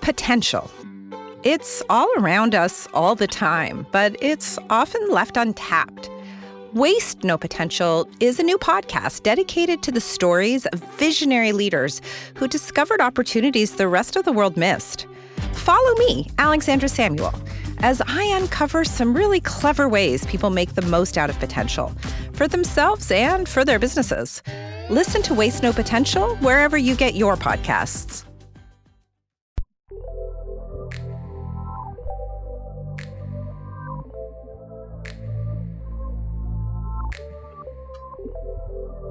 Potential. It's all around us all the time, but it's often left untapped. Waste No Potential is a new podcast dedicated to the stories of visionary leaders who discovered opportunities the rest of the world missed. Follow me, Alexandra Samuel, as I uncover some really clever ways people make the most out of potential for themselves and for their businesses. Listen to Waste No Potential wherever you get your podcasts.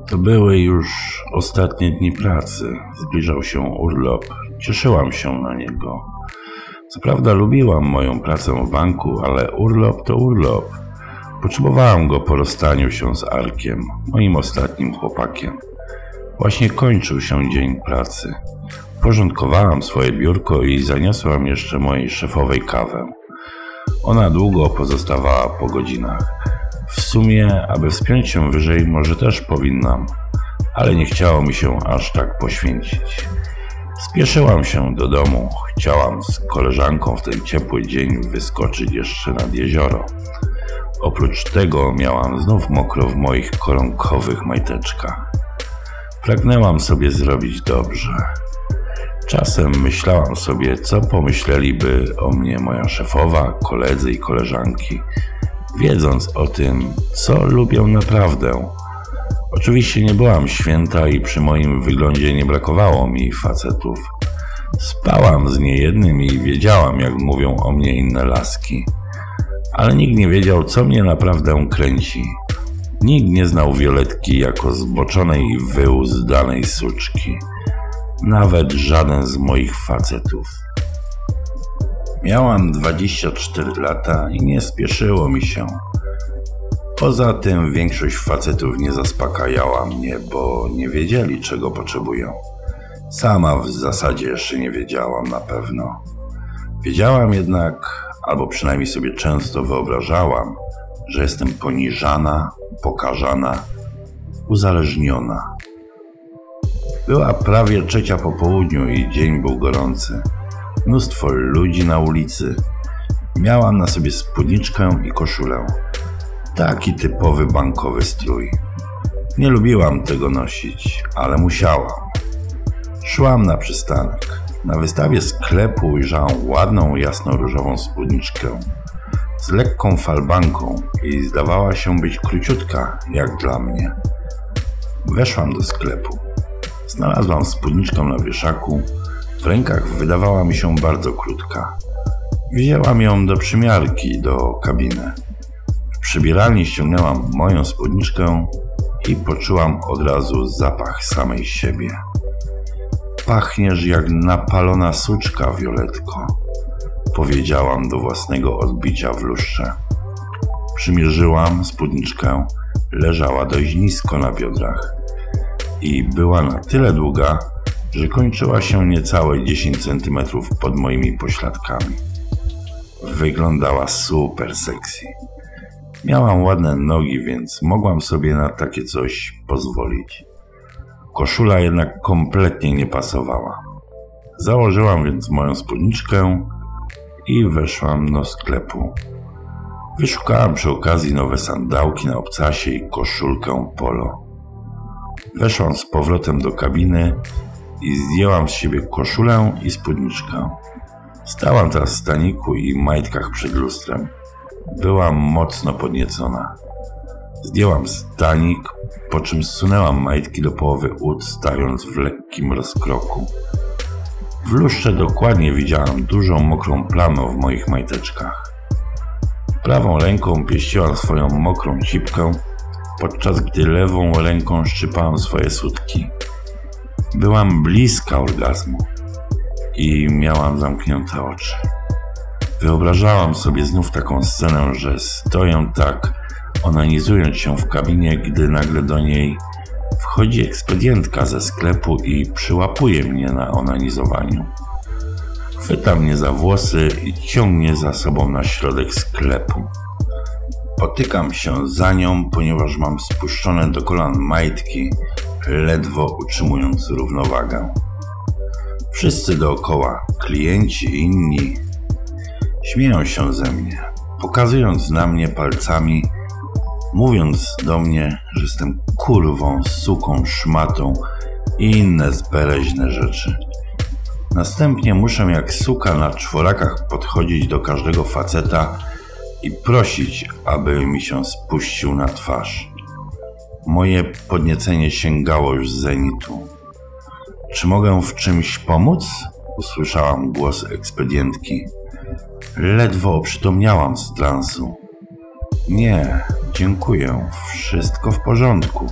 To były już ostatnie dni pracy. Zbliżał się urlop. Cieszyłam się na niego. Co prawda lubiłam moją pracę w banku, ale urlop to urlop. Potrzebowałam go po rozstaniu się z Arkiem, moim ostatnim chłopakiem. Właśnie kończył się dzień pracy. Porządkowałam swoje biurko i zaniosłam jeszcze mojej szefowej kawę. Ona długo pozostawała po godzinach. W sumie, aby wspiąć się wyżej, może też powinnam, ale nie chciało mi się aż tak poświęcić. Spieszyłam się do domu, chciałam z koleżanką w ten ciepły dzień wyskoczyć jeszcze nad jezioro. Oprócz tego miałam znów mokro w moich koronkowych majteczkach. Pragnęłam sobie zrobić dobrze. Czasem myślałam sobie, co pomyśleliby o mnie moja szefowa, koledzy i koleżanki, wiedząc o tym, co lubię naprawdę. Oczywiście nie byłam święta i przy moim wyglądzie nie brakowało mi facetów. Spałam z niejednym i wiedziałam, jak mówią o mnie inne laski. Ale nikt nie wiedział, co mnie naprawdę kręci. Nikt nie znał Wioletki jako zboczonej i wyuzdanej suczki. Nawet żaden z moich facetów. Miałam 24 lata i nie spieszyło mi się. Poza tym większość facetów nie zaspokajała mnie, bo nie wiedzieli, czego potrzebują. Sama w zasadzie jeszcze nie wiedziałam na pewno. Wiedziałam jednak, albo przynajmniej sobie często wyobrażałam, że jestem poniżana, pokażana, uzależniona. Była prawie 3:00 po południu i dzień był gorący. Mnóstwo ludzi na ulicy. Miałam na sobie spódniczkę i koszulę. Taki typowy bankowy strój. Nie lubiłam tego nosić, ale musiałam. Szłam na przystanek. Na wystawie sklepu ujrzałam ładną, jasno-różową spódniczkę z lekką falbanką i zdawała się być króciutka, jak dla mnie. Weszłam do sklepu. Znalazłam spódniczkę na wieszaku. W rękach wydawała mi się bardzo krótka. Wzięłam ją do przymiarki, do kabiny. W przybieralni ściągnęłam moją spódniczkę i poczułam od razu zapach samej siebie. Pachniesz jak napalona suczka, Wioletko, powiedziałam do własnego odbicia w lustrze. Przymierzyłam spódniczkę, leżała dość nisko na biodrach i była na tyle długa, że kończyła się niecałe 10 cm pod moimi pośladkami. Wyglądała super sexy. Miałam ładne nogi, więc mogłam sobie na takie coś pozwolić. Koszula jednak kompletnie nie pasowała. Założyłam więc moją spódniczkę i weszłam do sklepu. Wyszukałam przy okazji nowe sandałki na obcasie i koszulkę polo. Weszłam z powrotem do kabiny i zdjęłam z siebie koszulę i spódniczkę. Stałam teraz w staniku i majtkach przed lustrem. Byłam mocno podniecona. Zdjęłam stanik, po czym zsunęłam majtki do połowy ud, stając w lekkim rozkroku. W lustrze dokładnie widziałam dużą mokrą plamę w moich majteczkach. Prawą ręką pieściłam swoją mokrą cipkę, podczas gdy lewą ręką szczypałam swoje sutki. Byłam bliska orgazmu i miałam zamknięte oczy. Wyobrażałam sobie znów taką scenę, że stoję tak, onanizując się w kabinie, gdy nagle do niej wchodzi ekspedientka ze sklepu i przyłapuje mnie na onanizowaniu. Chwyta mnie za włosy i ciągnie za sobą na środek sklepu. Potykam się za nią, ponieważ mam spuszczone do kolan majtki, ledwo utrzymując równowagę. Wszyscy dookoła, klienci i inni, śmieją się ze mnie, pokazując na mnie palcami, mówiąc do mnie, że jestem kurwą, suką, szmatą i inne zbereźne rzeczy. Następnie muszę jak suka na czworakach podchodzić do każdego faceta i prosić, aby mi się spuścił na twarz. Moje podniecenie sięgało już zenitu. Czy mogę w czymś pomóc? Usłyszałam głos ekspedientki. Ledwo oprzytomniałam z transu. Nie, dziękuję, wszystko w porządku,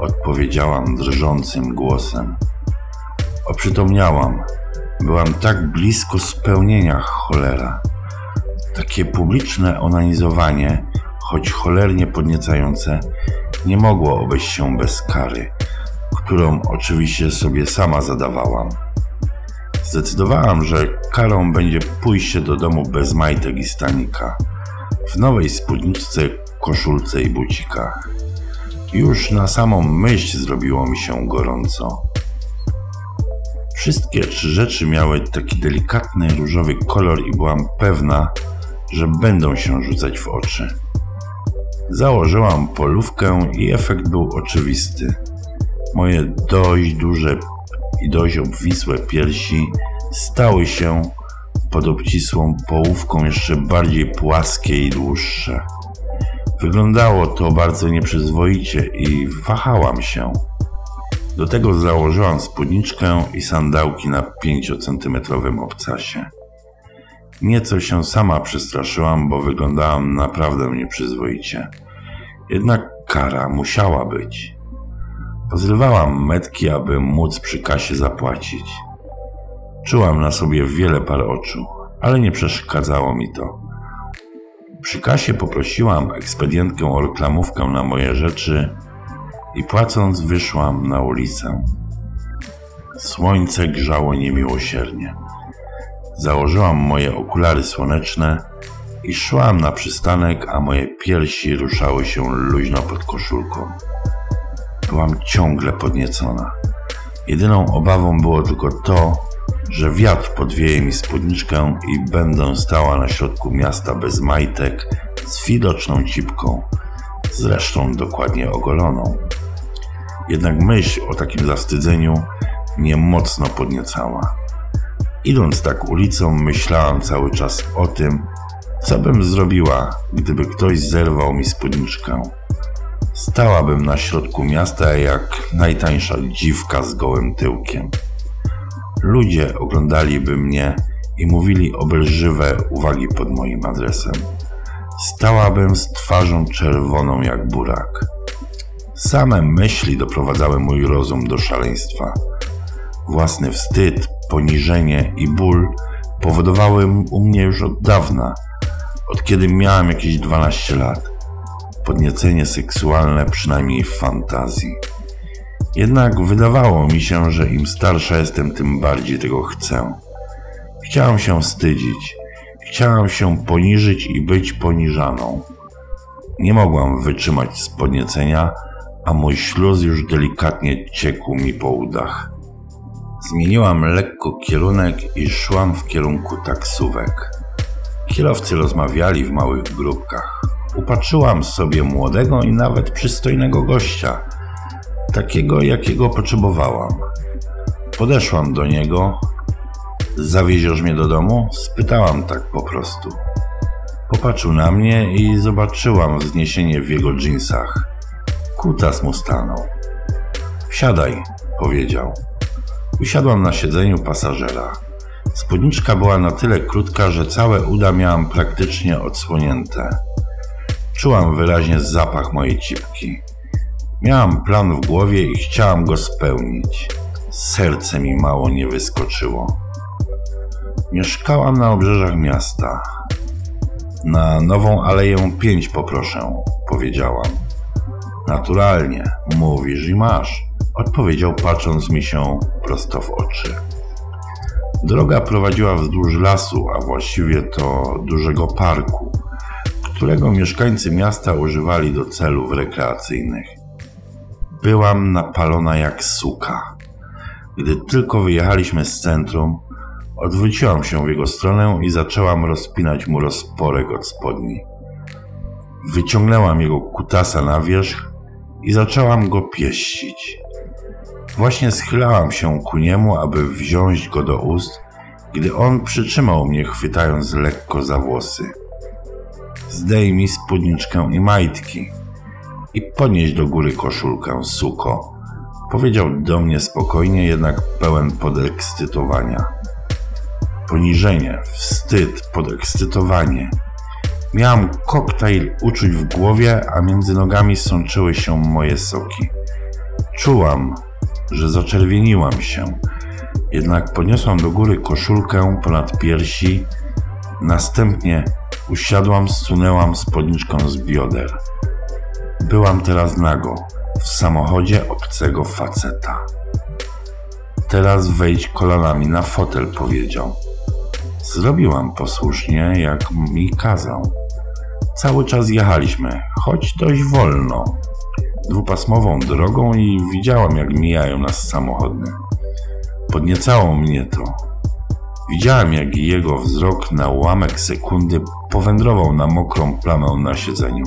odpowiedziałam drżącym głosem. Oprzytomniałam. Byłam tak blisko spełnienia, cholera. Takie publiczne onanizowanie, choć cholernie podniecające, nie mogło obejść się bez kary, którą oczywiście sobie sama zadawałam. Zdecydowałam, że karą będzie pójście do domu bez majtek i stanika, w nowej spódniczce, koszulce i bucikach. Już na samą myśl zrobiło mi się gorąco. Wszystkie trzy rzeczy miały taki delikatny różowy kolor i byłam pewna, że będą się rzucać w oczy. Założyłam polówkę i efekt był oczywisty. Moje dość duże i dość obwisłe piersi stały się pod obcisłą połówką jeszcze bardziej płaskie i dłuższe. Wyglądało to bardzo nieprzyzwoicie i wahałam się. Do tego założyłam spódniczkę i sandałki na 5-centymetrowym obcasie. Nieco się sama przestraszyłam, bo wyglądałam naprawdę nieprzyzwoicie. Jednak kara musiała być. Pozrywałam metki, aby móc przy kasie zapłacić. Czułam na sobie wiele par oczu, ale nie przeszkadzało mi to. Przy kasie poprosiłam ekspedientkę o reklamówkę na moje rzeczy i płacąc wyszłam na ulicę. Słońce grzało niemiłosiernie. Założyłam moje okulary słoneczne i szłam na przystanek, a moje piersi ruszały się luźno pod koszulką. Byłam ciągle podniecona. Jedyną obawą było tylko to, że wiatr podwieje mi spódniczkę i będę stała na środku miasta bez majtek z widoczną cipką, zresztą dokładnie ogoloną. Jednak myśl o takim zawstydzeniu mnie mocno podniecała. Idąc tak ulicą, myślałam cały czas o tym, co bym zrobiła, gdyby ktoś zerwał mi spódniczkę. Stałabym na środku miasta jak najtańsza dziwka z gołym tyłkiem. Ludzie oglądaliby mnie i mówili obelżywe uwagi pod moim adresem. Stałabym z twarzą czerwoną jak burak. Same myśli doprowadzały mój rozum do szaleństwa. Własny wstyd, poniżenie i ból powodowały u mnie już od dawna, od kiedy miałem jakieś 12 lat. Podniecenie seksualne przynajmniej w fantazji. Jednak wydawało mi się, że im starsza jestem, tym bardziej tego chcę. Chciałam się wstydzić. Chciałam się poniżyć i być poniżaną. Nie mogłam wytrzymać z podniecenia, a mój śluz już delikatnie ciekł mi po udach. Zmieniłam lekko kierunek i szłam w kierunku taksówek. Kierowcy rozmawiali w małych grupkach. Upatrzyłam sobie młodego i nawet przystojnego gościa, takiego jakiego potrzebowałam. Podeszłam do niego. Zawieziesz mnie do domu? Spytałam tak po prostu. Popatrzył na mnie i zobaczyłam wzniesienie w jego dżinsach. Kutas mu stanął. Wsiadaj, powiedział. Usiadłam na siedzeniu pasażera. Spódniczka była na tyle krótka, że całe uda miałam praktycznie odsłonięte. Czułam wyraźnie zapach mojej cipki. Miałam plan w głowie i chciałam go spełnić. Serce mi mało nie wyskoczyło. Mieszkałam na obrzeżach miasta. Na nową aleję 5 poproszę, powiedziałam. Naturalnie, mówisz i masz, odpowiedział, patrząc mi się prosto w oczy. Droga prowadziła wzdłuż lasu, a właściwie to dużego parku, którego mieszkańcy miasta używali do celów rekreacyjnych. Byłam napalona jak suka. Gdy tylko wyjechaliśmy z centrum, odwróciłam się w jego stronę i zaczęłam rozpinać mu rozporek od spodni. Wyciągnęłam jego kutasa na wierzch i zaczęłam go pieścić. Właśnie schylałam się ku niemu, aby wziąć go do ust, gdy on przytrzymał mnie, chwytając lekko za włosy. Zdejmij spódniczkę i majtki i podnieś do góry koszulkę, suko, powiedział do mnie spokojnie, jednak pełen podekscytowania. Poniżenie, wstyd, podekscytowanie. Miałam koktajl uczuć w głowie, a między nogami sączyły się moje soki. Czułam, że zaczerwieniłam się, jednak podniosłam do góry koszulkę ponad piersi, następnie usiadłam, zsunęłam spódniczką z bioder. Byłam teraz nago, w samochodzie obcego faceta. Teraz wejdź kolanami na fotel, powiedział. Zrobiłam posłusznie, jak mi kazał. Cały czas jechaliśmy, choć dość wolno, dwupasmową drogą i widziałam, jak mijają nas samochody. Podniecało mnie to. Widziałam, jak jego wzrok na ułamek sekundy powędrował na mokrą plamę na siedzeniu.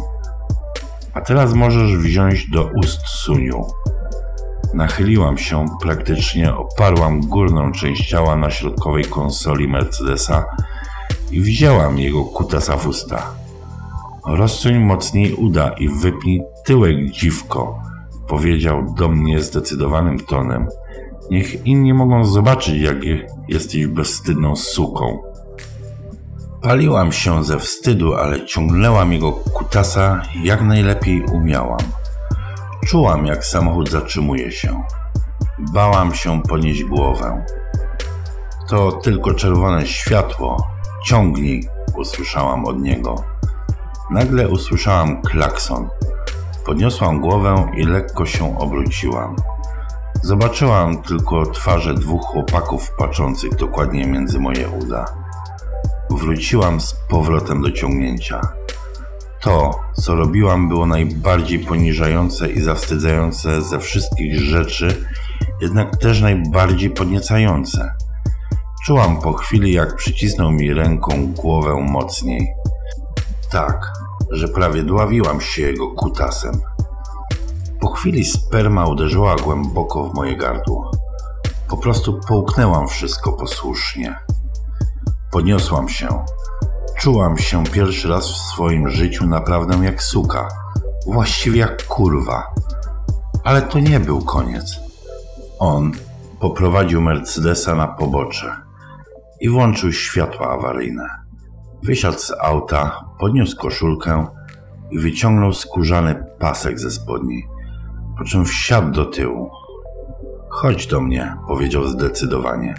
A teraz możesz wziąć do ust, suniu. Nachyliłam się praktycznie, oparłam górną część ciała na środkowej konsoli Mercedesa i wzięłam jego kutasa w usta. Rozsuń mocniej uda i wypnij tyłek, dziwko, powiedział do mnie zdecydowanym tonem. Niech inni mogą zobaczyć, jak jesteś bezwstydną suką. Paliłam się ze wstydu, ale ciągnęłam jego kutasa jak najlepiej umiałam. Czułam, jak samochód zatrzymuje się. Bałam się podnieść głowę. To tylko czerwone światło. Ciągnij, usłyszałam od niego. Nagle usłyszałam klakson. Podniosłam głowę i lekko się obróciłam. Zobaczyłam tylko twarze 2 chłopaków patrzących dokładnie między moje uda. Wróciłam z powrotem do ciągnięcia. To, co robiłam, było najbardziej poniżające i zawstydzające ze wszystkich rzeczy, jednak też najbardziej podniecające. Czułam po chwili, jak przycisnął mi ręką głowę mocniej. Tak, że prawie dławiłam się jego kutasem. Po chwili sperma uderzyła głęboko w moje gardło. Po prostu połknęłam wszystko posłusznie. Podniosłam się. Czułam się pierwszy raz w swoim życiu naprawdę jak suka, właściwie jak kurwa. Ale to nie był koniec. On poprowadził Mercedesa na pobocze i włączył światła awaryjne. Wysiadł z auta, podniósł koszulkę i wyciągnął skórzany pasek ze spodni, po czym wsiadł do tyłu. Chodź do mnie, powiedział zdecydowanie.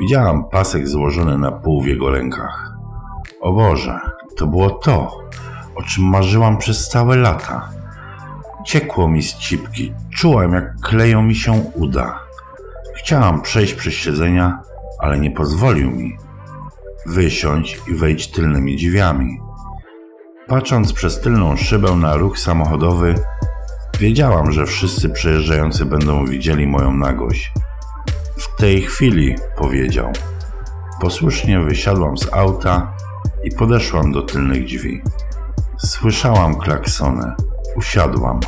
Widziałam pasek złożony na pół w jego rękach. O Boże, to było to, o czym marzyłam przez całe lata. Ciekło mi z cipki, czułam, jak kleją mi się uda. Chciałam przejść przez siedzenia, ale nie pozwolił mi. Wysiądź i wejdź tylnymi drzwiami. Patrząc przez tylną szybę na ruch samochodowy, wiedziałam, że wszyscy przejeżdżający będą widzieli moją nagość. W tej chwili, powiedział. Posłusznie wysiadłam z auta i podeszłam do tylnych drzwi. Słyszałam klaksony. Usiadłam.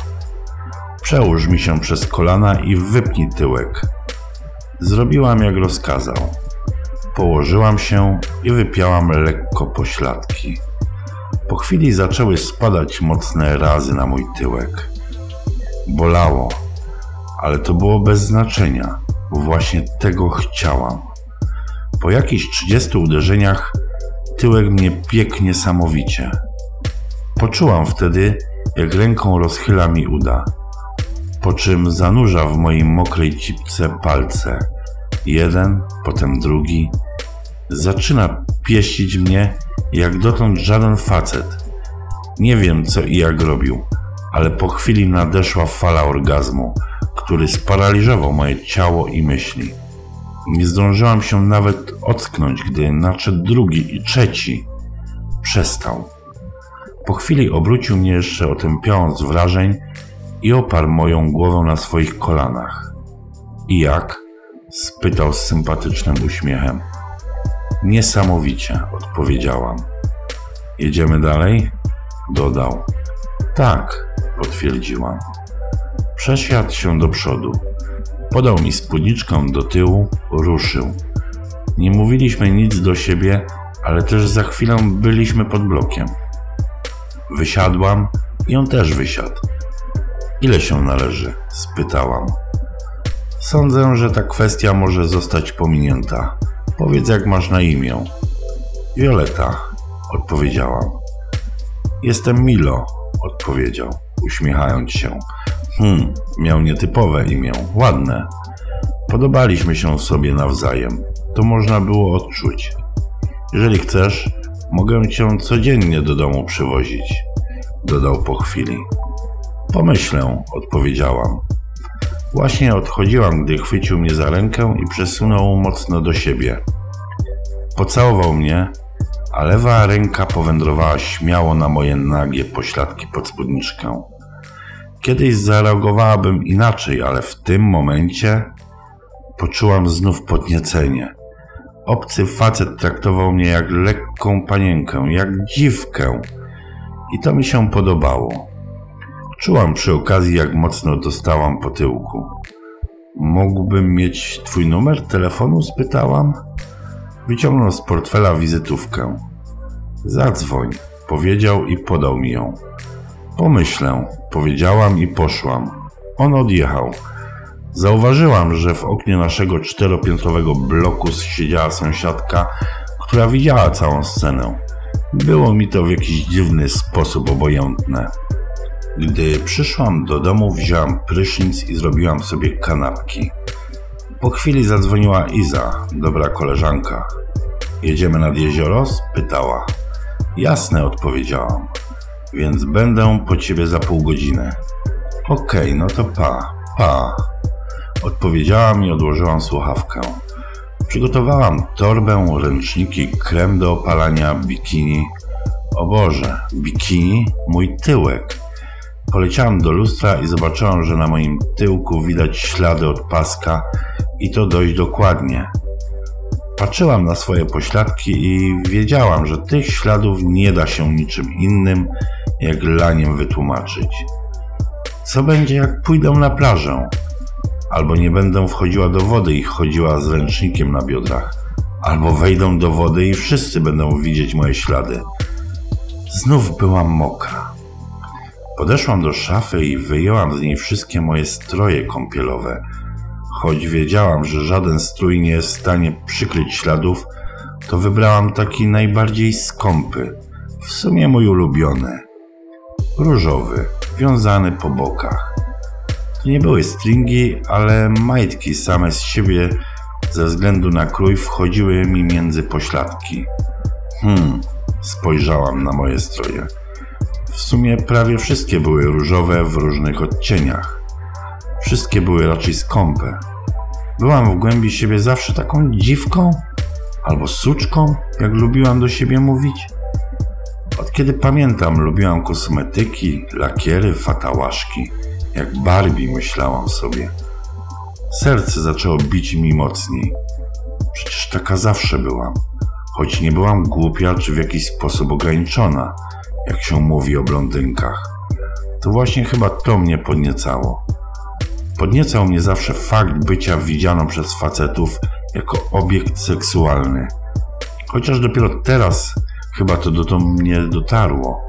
Przełóż mi się przez kolana i wypnij tyłek. Zrobiłam, jak rozkazał. Położyłam się i wypiałam lekko pośladki. Po chwili zaczęły spadać mocne razy na mój tyłek. Bolało, ale to było bez znaczenia, bo właśnie tego chciałam. Po jakichś 30 uderzeniach tyłek mnie piekł niesamowicie. Poczułam wtedy, jak ręką rozchyla mi uda, po czym zanurza w mojej mokrej cipce palce. Jeden, potem drugi. Zaczyna pieścić mnie, jak dotąd żaden facet. Nie wiem, co i jak robił, ale po chwili nadeszła fala orgazmu, który sparaliżował moje ciało i myśli. Nie zdążyłam się nawet ocknąć, gdy nadszedł drugi i trzeci. Przestał. Po chwili obrócił mnie jeszcze otępiając z wrażeń i oparł moją głowę na swoich kolanach. I jak? Spytał z sympatycznym uśmiechem. Niesamowicie, odpowiedziałam. Jedziemy dalej? Dodał. Tak, potwierdziłam. Przesiadł się do przodu. Podał mi spódniczkę do tyłu, ruszył. Nie mówiliśmy nic do siebie, ale też za chwilę byliśmy pod blokiem. Wysiadłam i on też wysiadł. Ile się należy? Spytałam. Sądzę, że ta kwestia może zostać pominięta. Powiedz, jak masz na imię. Violeta, odpowiedziałam. Jestem Milo, odpowiedział, uśmiechając się. Miał nietypowe imię, ładne. Podobaliśmy się sobie nawzajem. To można było odczuć. Jeżeli chcesz, mogę cię codziennie do domu przywozić, dodał po chwili. Pomyślę, odpowiedziałam. Właśnie odchodziłam, gdy chwycił mnie za rękę i przesunął mocno do siebie. Pocałował mnie, a lewa ręka powędrowała śmiało na moje nagie pośladki pod spódniczkę. Kiedyś zareagowałabym inaczej, ale w tym momencie poczułam znów podniecenie. Obcy facet traktował mnie jak lekką panienkę, jak dziwkę i to mi się podobało. Czułam przy okazji, jak mocno dostałam po tyłku. Mógłbym mieć twój numer telefonu? Spytałam. Wyciągnął z portfela wizytówkę. Zadzwoń, powiedział i podał mi ją. Pomyślę, powiedziałam i poszłam. On odjechał. Zauważyłam, że w oknie naszego 4-piętrowego bloku siedziała sąsiadka, która widziała całą scenę. Było mi to w jakiś dziwny sposób obojętne. Gdy przyszłam do domu, wzięłam prysznic i zrobiłam sobie kanapki. Po chwili zadzwoniła Iza, dobra koleżanka. Jedziemy nad jezioro? Spytała. Jasne, odpowiedziałam. Więc będę po ciebie za pół godziny. Okej, no to pa. Odpowiedziałam i odłożyłam słuchawkę. Przygotowałam torbę, ręczniki, krem do opalania, bikini. O Boże, bikini? Mój tyłek. Poleciałam do lustra i zobaczyłam, że na moim tyłku widać ślady od paska i to dość dokładnie. Patrzyłam na swoje pośladki i wiedziałam, że tych śladów nie da się niczym innym jak laniem wytłumaczyć. Co będzie, jak pójdę na plażę? Albo nie będę wchodziła do wody i chodziła z ręcznikiem na biodrach. Albo wejdę do wody i wszyscy będą widzieć moje ślady. Znów byłam mokra. Podeszłam do szafy i wyjęłam z niej wszystkie moje stroje kąpielowe. Choć wiedziałam, że żaden strój nie jest w stanie przykryć śladów, to wybrałam taki najbardziej skąpy, w sumie mój ulubiony. Różowy, wiązany po bokach. To nie były stringi, ale majtki same z siebie ze względu na krój wchodziły mi między pośladki. Spojrzałam na moje stroje. W sumie prawie wszystkie były różowe w różnych odcieniach. Wszystkie były raczej skąpe. Byłam w głębi siebie zawsze taką dziwką albo suczką, jak lubiłam do siebie mówić. Od kiedy pamiętam, lubiłam kosmetyki, lakiery, fatałaszki. Jak Barbie, myślałam sobie. Serce zaczęło bić mi mocniej. Przecież taka zawsze byłam. Choć nie byłam głupia czy w jakiś sposób ograniczona, jak się mówi o blondynkach. To właśnie chyba to mnie podniecało. Podniecał mnie zawsze fakt bycia widzianą przez facetów jako obiekt seksualny. Chociaż dopiero teraz chyba to do mnie dotarło.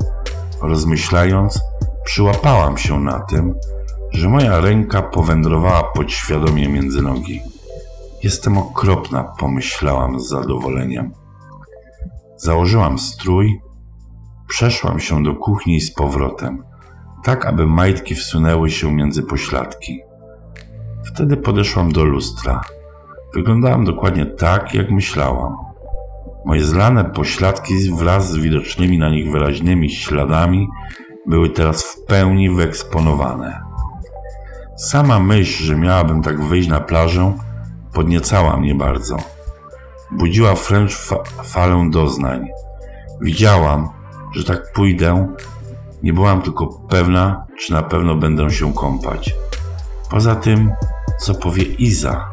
Rozmyślając, przyłapałam się na tym, że moja ręka powędrowała podświadomie między nogi. Jestem okropna, pomyślałam z zadowoleniem. Założyłam strój, przeszłam się do kuchni i z powrotem, tak aby majtki wsunęły się między pośladki. Wtedy podeszłam do lustra. Wyglądałam dokładnie tak, jak myślałam. Moje zlane pośladki wraz z widocznymi na nich wyraźnymi śladami były teraz w pełni wyeksponowane. Sama myśl, że miałabym tak wyjść na plażę, podniecała mnie bardzo. Budziła wręcz falę doznań. Widziałam, że tak pójdę, nie byłam tylko pewna, czy na pewno będę się kąpać. Poza tym, co powie Iza.